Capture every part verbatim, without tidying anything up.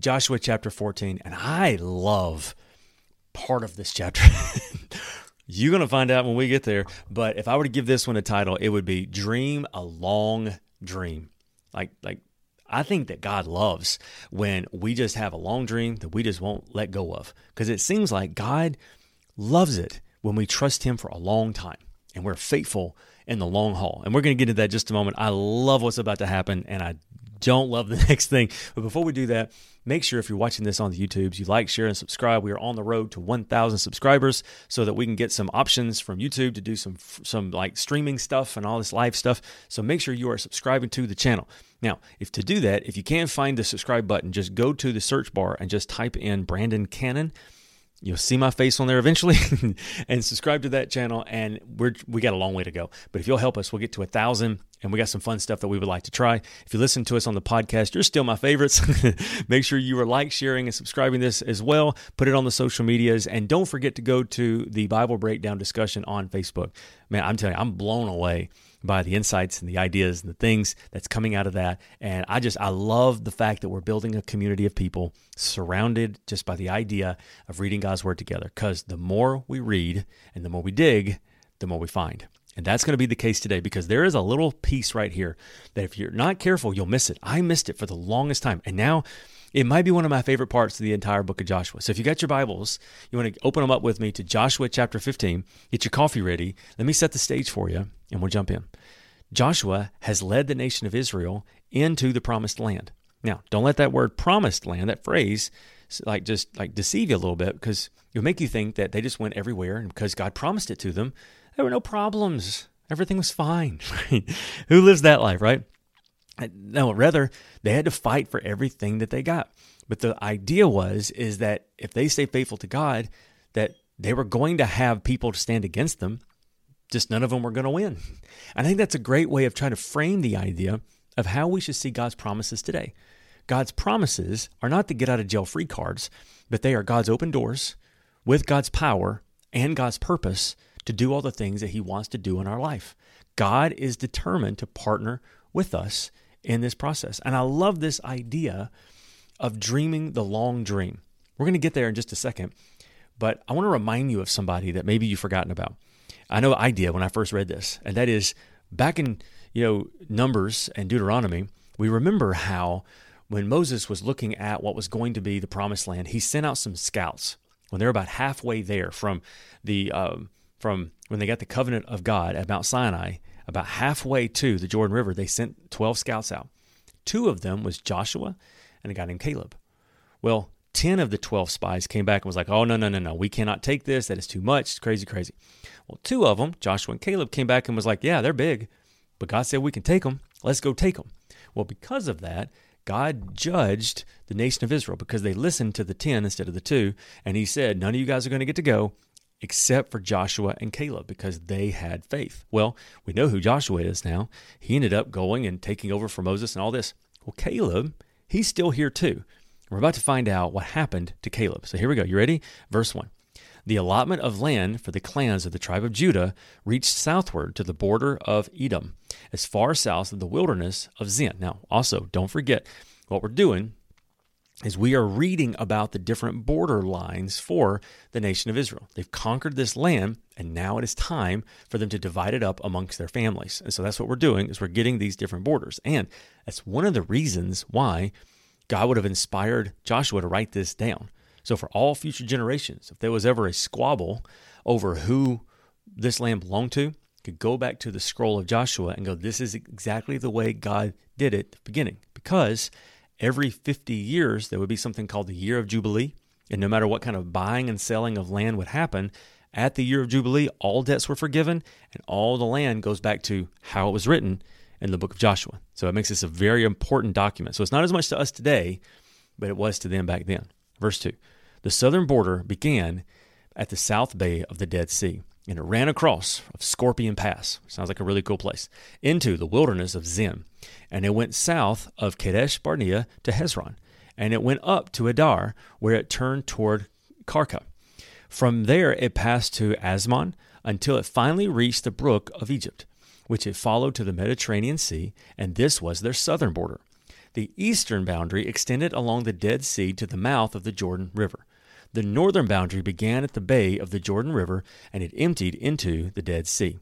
Joshua chapter fourteen, and I love part of this chapter. You're going to find out when we get there, but if I were to give this one a title, it would be Dream a Long Dream. Like, like I think that God loves when we just have a long dream that we just won't let go of, because it seems like God loves it when we trust Him for a long time and we're faithful in the long haul. And we're going to get into that in just a moment. I love what's about to happen, and I don't love the next thing. But before we do that, make sure if you're watching this on the YouTubes, you like, share, and subscribe. We are on the road to one thousand subscribers so that we can get some options from YouTube to do some some like streaming stuff and all this live stuff. So make sure you are subscribing to the channel. Now, if to do that, if you can't find the subscribe button, just go to the search bar and just type in Brandon Cannon. You'll see my face on there eventually and subscribe to that channel. And we're, we got a long way to go, but if you'll help us, we'll get to a thousand, and we got some fun stuff that we would like to try. If you listen to us on the podcast, you're still my favorites. Make sure you are like, sharing, and subscribing this as well. Put it on the social medias, and don't forget to go to the Bible Breakdown discussion on Facebook. Man, I'm telling you, I'm blown away by the insights and the ideas and the things that's coming out of that. And I just, I love the fact that we're building a community of people surrounded just by the idea of reading God's Word together. Because the more we read and the more we dig, the more we find. And that's going to be the case today, because there is a little piece right here that if you're not careful, you'll miss it. I missed it for the longest time. And now it might be one of my favorite parts of the entire book of Joshua. So if you got your Bibles, you want to open them up with me to Joshua chapter fifteen, get your coffee ready. Let me set the stage for you, and we'll jump in. Joshua has led the nation of Israel into the promised land. Now, don't let that word promised land, that phrase, like just like deceive you a little bit, because it'll make you think that they just went everywhere, and because God promised it to them, there were no problems. Everything was fine. Who lives that life, right? No, rather, they had to fight for everything that they got. But the idea was, is that if they stay faithful to God, that they were going to have people to stand against them, just none of them were going to win. I think that's a great way of trying to frame the idea of how we should see God's promises today. God's promises are not the get-out-of-jail-free cards, but they are God's open doors with God's power and God's purpose to do all the things that He wants to do in our life. God is determined to partner with us in this process. And I love this idea of dreaming the long dream. We're going to get there in just a second, but I want to remind you of somebody that maybe you've forgotten about. I know I did when I first read this, and that is back in, you know, Numbers and Deuteronomy, we remember how when Moses was looking at what was going to be the promised land, he sent out some scouts when they're about halfway there from the... Um, From when they got the covenant of God at Mount Sinai, about halfway to the Jordan River, they sent twelve scouts out. Two of them was Joshua and a guy named Caleb. Well, ten of the twelve spies came back and was like, oh, no, no, no, no, we cannot take this. That is too much. It's crazy, crazy. Well, two of them, Joshua and Caleb, came back and was like, yeah, they're big, but God said we can take them. Let's go take them. Well, because of that, God judged the nation of Israel because they listened to the ten instead of the two, and He said, none of you guys are going to get to go, except for Joshua and Caleb, because they had faith. Well, we know who Joshua is now. He ended up going and taking over for Moses and all this. Well, Caleb, he's still here too. We're about to find out what happened to Caleb. So here we go. You ready? Verse one. The allotment of land for the clans of the tribe of Judah reached southward to the border of Edom, as far south of the wilderness of Zin. Now, also, don't forget what we're doing is we are reading about the different border lines for the nation of Israel. They've conquered this land, and now it is time for them to divide it up amongst their families. And so that's what we're doing, is we're getting these different borders. And that's one of the reasons why God would have inspired Joshua to write this down. So for all future generations, if there was ever a squabble over who this land belonged to, could go back to the scroll of Joshua and go, this is exactly the way God did it at the beginning. Because every fifty years, there would be something called the year of Jubilee. And no matter what kind of buying and selling of land would happen, at the year of Jubilee, all debts were forgiven, and all the land goes back to how it was written in the book of Joshua. So it makes this a very important document. So it's not as much to us today, but it was to them back then. Verse two, The southern border began at the south bay of the Dead Sea, and it ran across of Scorpion Pass, sounds like a really cool place, into the wilderness of Zin. And it went south of Kadesh Barnea to Hezron, and it went up to Adar, where it turned toward Karka. From there it passed to Asmon until it finally reached the brook of Egypt, which it followed to the Mediterranean Sea, and this was their southern border. The eastern boundary extended along the Dead Sea to the mouth of the Jordan River. The northern boundary began at the bay of the Jordan River, and it emptied into the Dead Sea.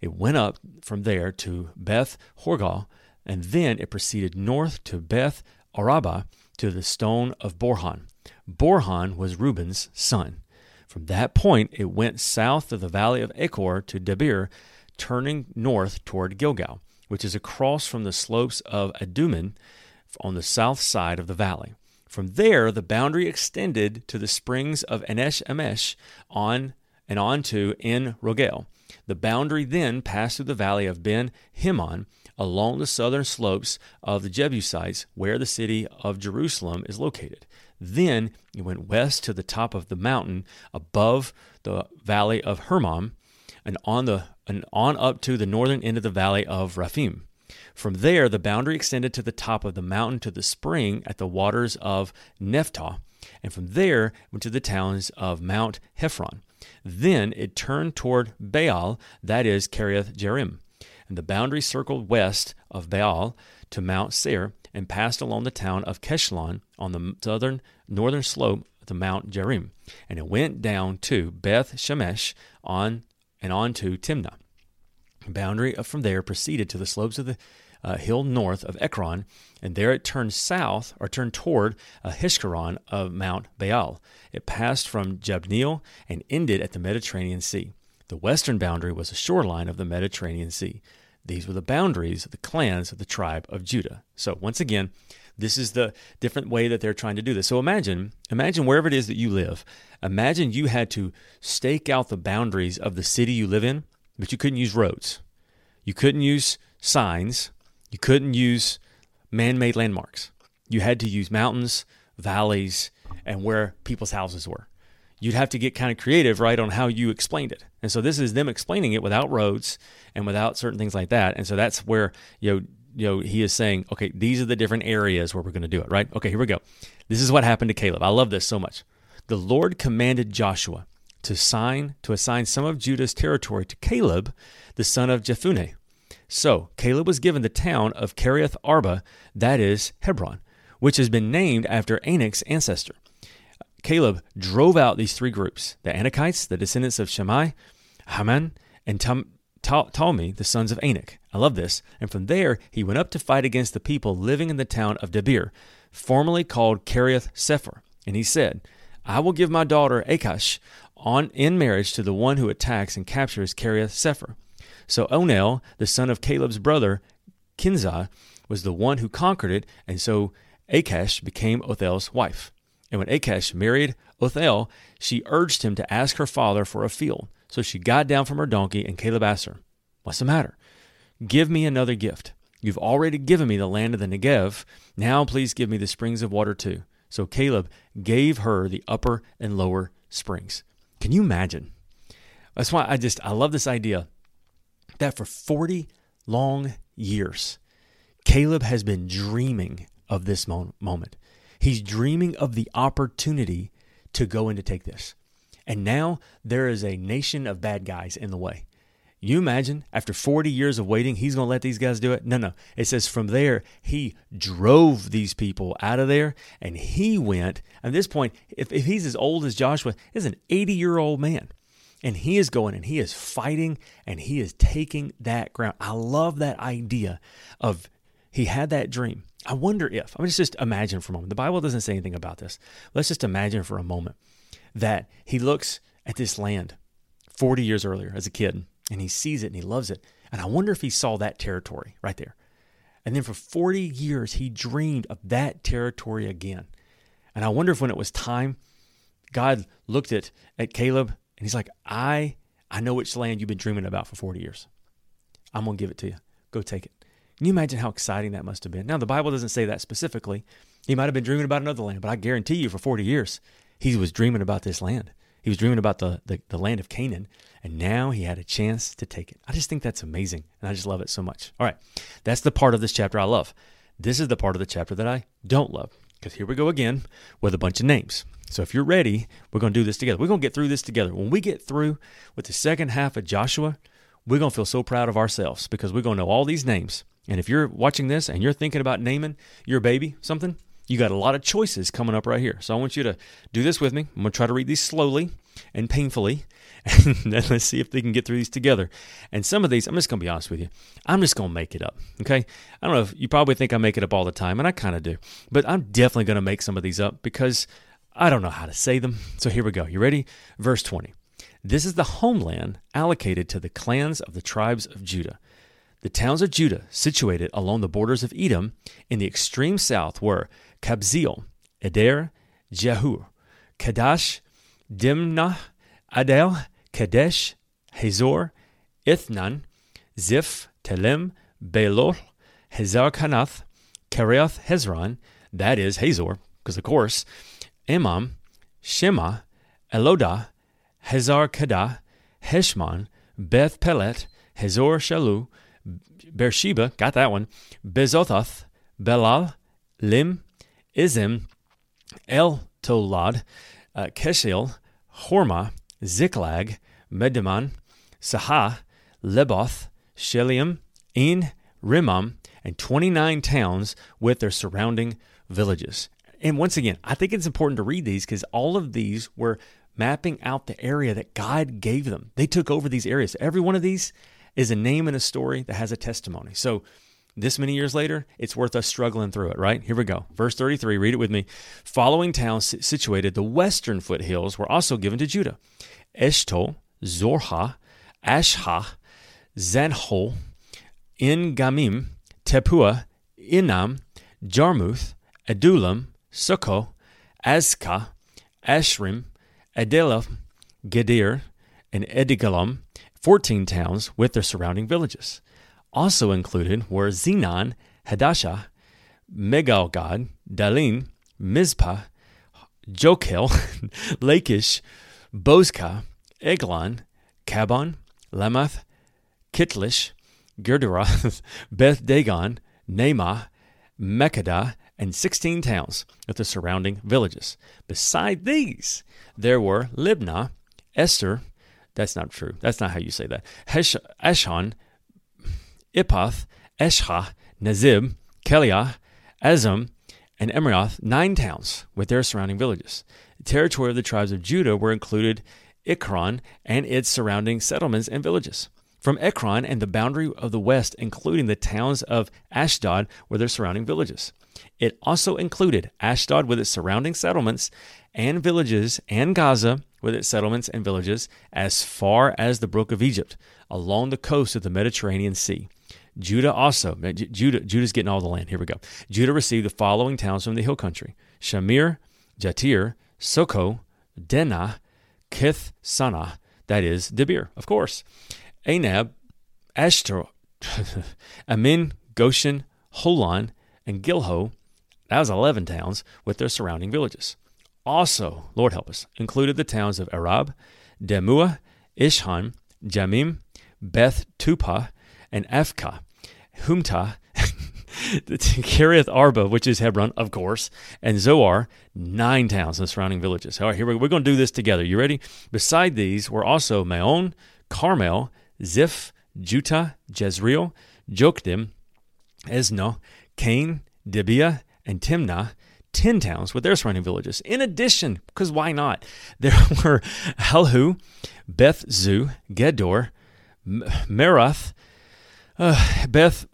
It went up from there to Beth Horgah, and then it proceeded north to Beth Araba to the stone of Borhan. Borhan was Reuben's son. From that point, it went south of the valley of Achor to Debir, turning north toward Gilgal, which is across from the slopes of Adummim on the south side of the valley. From there, the boundary extended to the springs of Enesh Emesh on and on to En Rogel. The boundary then passed through the valley of Ben Himon along the southern slopes of the Jebusites, where the city of Jerusalem is located. Then it went west to the top of the mountain above the valley of Hermon, and on the and on up to the northern end of the valley of Rephaim. From there, the boundary extended to the top of the mountain to the spring at the waters of Nephtah, and from there went to the towns of Mount Hephron. Then it turned toward Baal, that is Kiriath-Jearim, and the boundary circled west of Baal to Mount Seir and passed along the town of Keshlon on the southern northern slope to Mount Jearim, and it went down to Beth Shemesh on and on to Timnah. The boundary from there proceeded to the slopes of the uh, hill north of Ekron, and there it turned south, or turned toward uh, Hishkaron of Mount Baal. It passed from Jabneel and ended at the Mediterranean Sea. The western boundary was the shoreline of the Mediterranean Sea. These were the boundaries of the clans of the tribe of Judah. So once again, this is the different way that they're trying to do this. So imagine, imagine wherever it is that you live, imagine you had to stake out the boundaries of the city you live in, but you couldn't use roads. You couldn't use signs. You couldn't use man-made landmarks. You had to use mountains, valleys, and where people's houses were. You'd have to get kind of creative, right, on how you explained it. And so this is them explaining it without roads and without certain things like that. And so that's where, you know, you know, he is saying, okay, these are the different areas where we're going to do it, right? Okay, here we go. This is what happened to Caleb. I love this so much. The Lord commanded Joshua to assign, to assign some of Judah's territory to Caleb, the son of Jephunneh. So Caleb was given the town of Kiriath-Arba, that is Hebron, which has been named after Anak's ancestor. Caleb drove out these three groups, the Anakites, the descendants of Shemai, Haman, and Tam- Talmi, the sons of Anak. I love this. And from there, he went up to fight against the people living in the town of Debir, formerly called Kiriath-sepher. And he said, I will give my daughter Achsah on in marriage to the one who attacks and captures Kiriath-sepher. So Onel, the son of Caleb's brother, Kinzah, was the one who conquered it, and so Achsah became Othel's wife. And when Achsah married Othel, she urged him to ask her father for a field. So she got down from her donkey, and Caleb asked her, what's the matter? Give me another gift. You've already given me the land of the Negev. Now please give me the springs of water too. So Caleb gave her the upper and lower springs. Can you imagine? That's why I just, I love this idea that for forty long years, Caleb has been dreaming of this moment. He's dreaming of the opportunity to go and to take this. And now there is a nation of bad guys in the way. You imagine after forty years of waiting, he's going to let these guys do it? No, no. It says from there, he drove these people out of there and he went. At this point, if, if he's as old as Joshua, he's an eighty-year-old man. And he is going and he is fighting and he is taking that ground. I love that idea of he had that dream. I wonder if, I mean, let's just imagine for a moment. The Bible doesn't say anything about this. Let's just imagine for a moment that he looks at this land forty years earlier as a kid, and he sees it and he loves it. And I wonder if he saw that territory right there. And then for forty years, he dreamed of that territory again. And I wonder if when it was time, God looked at, at Caleb and he's like, I, I know which land you've been dreaming about for forty years. I'm going to give it to you. Go take it. Can you imagine how exciting that must have been? Now, the Bible doesn't say that specifically. He might have been dreaming about another land, but I guarantee you for forty years, he was dreaming about this land. He was dreaming about the, the, the land of Canaan, and now he had a chance to take it. I just think that's amazing, and I just love it so much. All right, that's the part of this chapter I love. This is the part of the chapter that I don't love, because here we go again with a bunch of names. So if you're ready, we're going to do this together. We're going to get through this together. When we get through with the second half of Joshua, we're going to feel so proud of ourselves, because we're going to know all these names. And if you're watching this and you're thinking about naming your baby something, you got a lot of choices coming up right here. So I want you to do this with me. I'm going to try to read these slowly and painfully, and then let's see if they can get through these together. And some of these, I'm just going to be honest with you, I'm just going to make it up, okay? I don't know if you probably think I make it up all the time, and I kind of do, but I'm definitely going to make some of these up because I don't know how to say them. So here we go. You ready? Verse twenty. This is the homeland allocated to the clans of the tribes of Judah. The towns of Judah, situated along the borders of Edom in the extreme south, were Kabzeel, Eder, Jehur, Kadash, Dimnah, Adel, Kadesh, Hazor, Ithnan, Ziph, Telem, Belor, Hazar-Kanath, Kiriath-Hezron, that is Hazor, because of course, Emam, Shema, Elodah, Hazar-Kedah, Heshmon, Beth-Pelet, Hazor-Shalu, Beersheba, got that one, Bezothoth, Belal, Lim, Izim, El-Tolad, uh, Keshil, Hormah, Ziklag, Medaman, Sahah, Leboth, Shelim, En, Rimmam, and twenty-nine towns with their surrounding villages. And once again, I think it's important to read these because all of these were mapping out the area that God gave them. They took over these areas. Every one of these is a name and a story that has a testimony. So this many years later, it's worth us struggling through it, right? Here we go. Verse thirty-three, read it with me. Following towns situated the western foothills were also given to Judah. Eshtol, Zorha, Ashha, Zanhol, En-Gamim, Tepuah, Enam, Jarmuth, Adullam, Succo, Azkah, Ashrim, Adela, Gedir, and Edigalam, fourteen towns with their surrounding villages. Also included were Zenon, Hadashah, Megalgad, Dalin, Mizpah, Jokel, Lachish, Bozkah, Eglon, Kabon, Lamath, Kitlish, Gederoth, Beth Dagon, Naamah, Mekedah, and sixteen towns with the surrounding villages. Beside these, there were Libnah, Esther, that's not true, that's not how you say that, Hesh- Ashon, Ipath, Eshha, Nazib, Keliah, Azam, and Emerioth, nine towns with their surrounding villages. The territory of the tribes of Judah were included Ekron and its surrounding settlements and villages. From Ekron and the boundary of the west, including the towns of Ashdod with their surrounding villages. It also included Ashdod with its surrounding settlements and villages, and Gaza with its settlements and villages, as far as the brook of Egypt, along the coast of the Mediterranean Sea. Judah also, Judah, Judah's getting all the land. Here we go. Judah received the following towns from the hill country: Shamir, Jatir, Succo, Denah, Kith-Sanah, that is Debir, of course, Anab, Ashtor, Amin, Goshen, Holon, and Gilho, that was eleven towns, with their surrounding villages. Also, Lord help us, included the towns of Arab, Demuah, Ishhan, Jamim, Beth Tupah, and Afka, Humtah, Kiriath-Arba, which is Hebron, of course, and Zoar, nine towns and surrounding villages. All right, here we go. We're going to do this together. You ready? Beside these were also Maon, Carmel, Ziph, Jutah, Jezreel, Jokdim, Ezno, Cain, Debia, and Timnah, ten towns with their surrounding villages. In addition, because why not, there were Helhu, Beth Zu, Gedor, Merath, uh, Beth,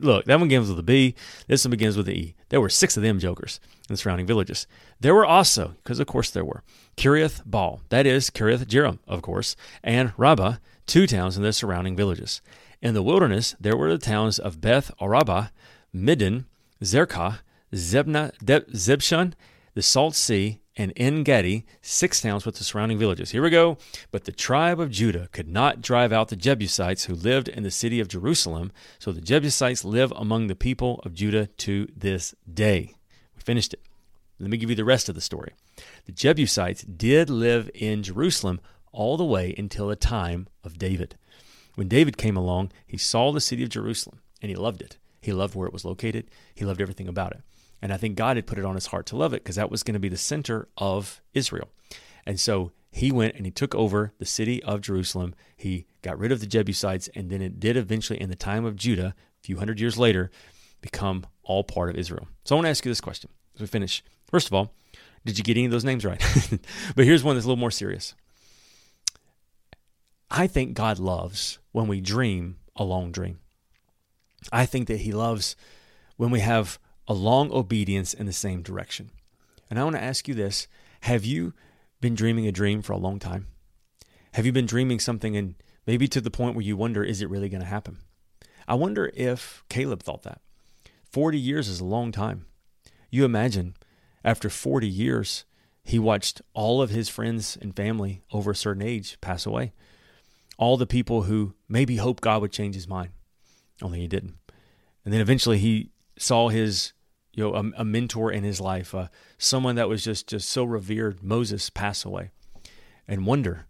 look, that one begins with a B, this one begins with an E. There were six of them jokers in the surrounding villages. There were also, because of course there were, Kiriath Baal, that is Kiriath-Jearim, of course, and Rabbah, two towns in their surrounding villages. In the wilderness, there were the towns of Beth Araba, Midden, Zerkah, Zebna, De- Zebshun, the Salt Sea, and En-Gedi, six towns with the surrounding villages. Here we go. But the tribe of Judah could not drive out the Jebusites who lived in the city of Jerusalem, so the Jebusites live among the people of Judah to this day. We finished it. Let me give you the rest of the story. The Jebusites did live in Jerusalem all the way until the time of David. When David came along, he saw the city of Jerusalem, and he loved it. He loved where it was located. He loved everything about it. And I think God had put it on his heart to love it because that was going to be the center of Israel. And so he went and he took over the city of Jerusalem. He got rid of the Jebusites, and then it did eventually, in the time of Judah, a few hundred years later, become all part of Israel. So I want to ask you this question as we finish. First of all, did you get any of those names right? But here's one that's a little more serious. I think God loves when we dream a long dream. I think that he loves when we have a long obedience in the same direction. And I want to ask you this. Have you been dreaming a dream for a long time? Have you been dreaming something and maybe to the point where you wonder, is it really going to happen? I wonder if Caleb thought that. forty years is a long time. You imagine after forty years, he watched all of his friends and family over a certain age pass away. All the people who maybe hoped God would change his mind, only he didn't. And then eventually he saw his, you know, a, a mentor in his life, uh, someone that was just, just so revered, Moses, pass away, and wonder,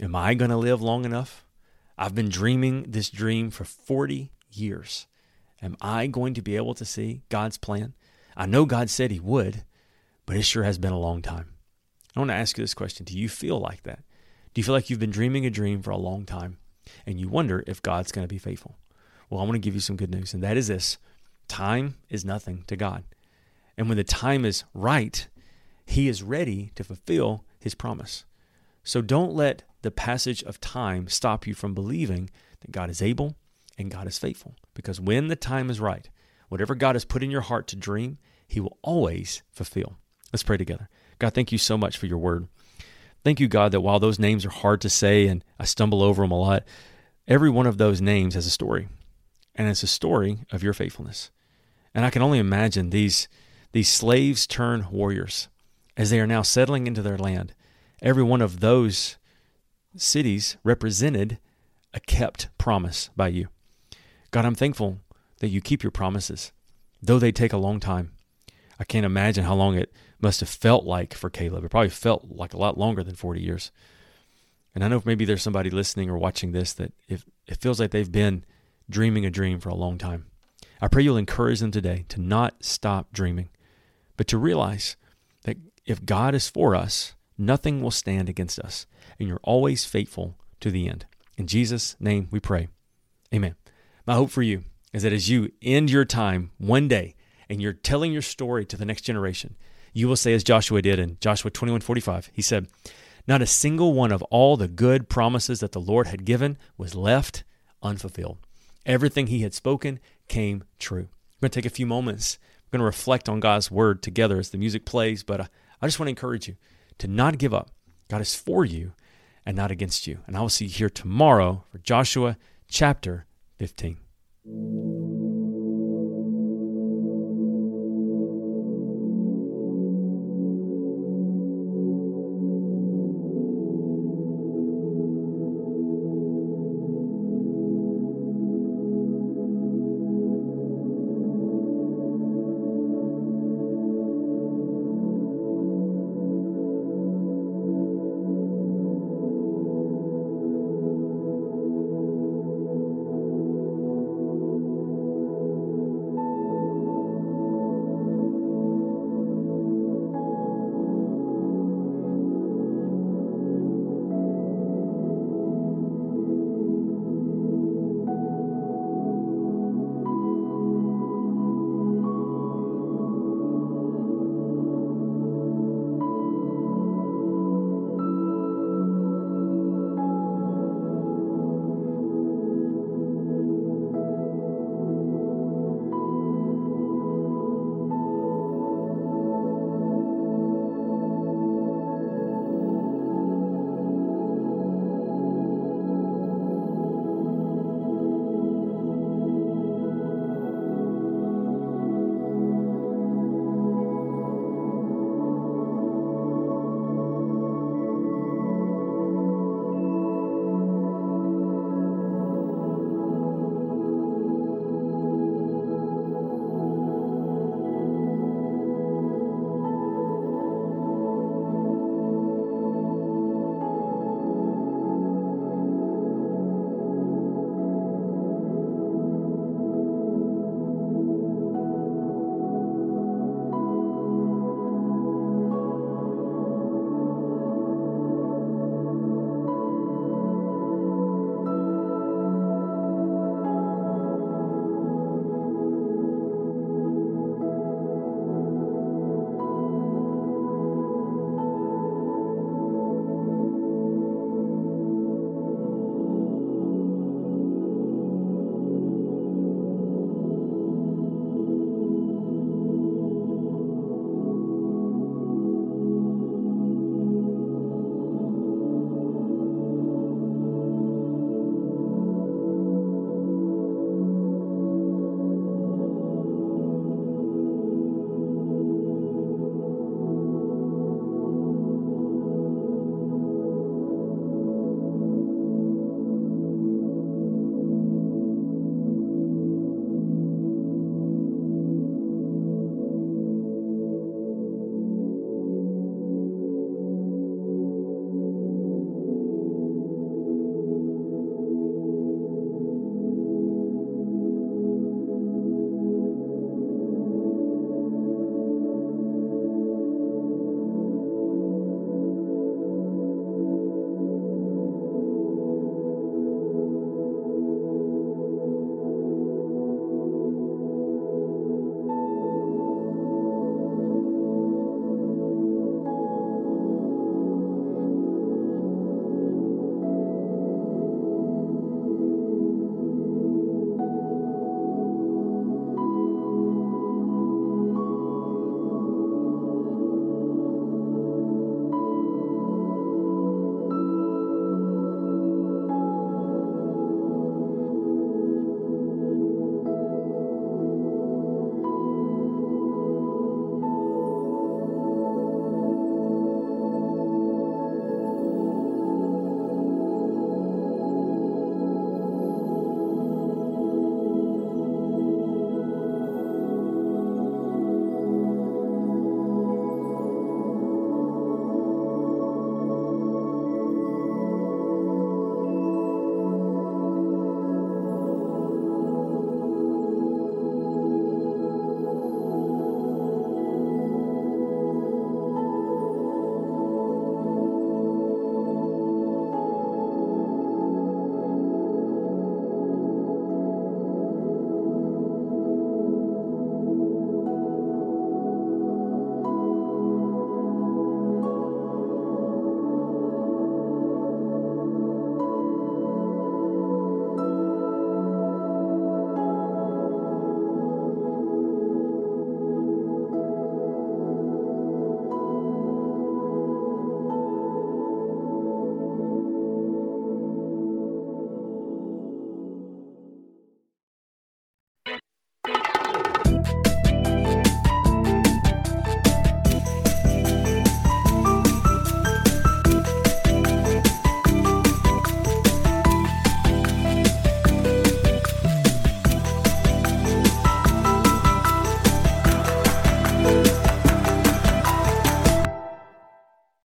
am I going to live long enough? I've been dreaming this dream for forty years. Am I going to be able to see God's plan? I know God said he would, but it sure has been a long time. I want to ask you this question. Do you feel like that? Do you feel like you've been dreaming a dream for a long time and you wonder if God's going to be faithful? Well, I want to give you some good news, and that is this. Time is nothing to God. And when the time is right, he is ready to fulfill his promise. So don't let the passage of time stop you from believing that God is able and God is faithful. Because when the time is right, whatever God has put in your heart to dream, he will always fulfill. Let's pray together. God, thank you so much for your word. Thank you, God, that while those names are hard to say and I stumble over them a lot, every one of those names has a story, and it's a story of your faithfulness. And I can only imagine these, these slaves turn warriors as they are now settling into their land. Every one of those cities represented a kept promise by you. God, I'm thankful that you keep your promises, though they take a long time. I can't imagine how long it must have felt like for Caleb. It probably felt like a lot longer than forty years. And I know maybe there's somebody listening or watching this that if it feels like they've been dreaming a dream for a long time. I pray you'll encourage them today to not stop dreaming, but to realize that if God is for us, nothing will stand against us, and you're always faithful to the end. In Jesus' name we pray. Amen. My hope for you is that as you end your time one day and you're telling your story to the next generation, you will say as Joshua did in Joshua twenty-one forty-five, he said, "Not a single one of all the good promises that the Lord had given was left unfulfilled. Everything he had spoken came true." We're going to take a few moments. We're going to reflect on God's word together as the music plays, but I, I just want to encourage you to not give up. God is for you and not against you. And I will see you here tomorrow for Joshua chapter fifteen.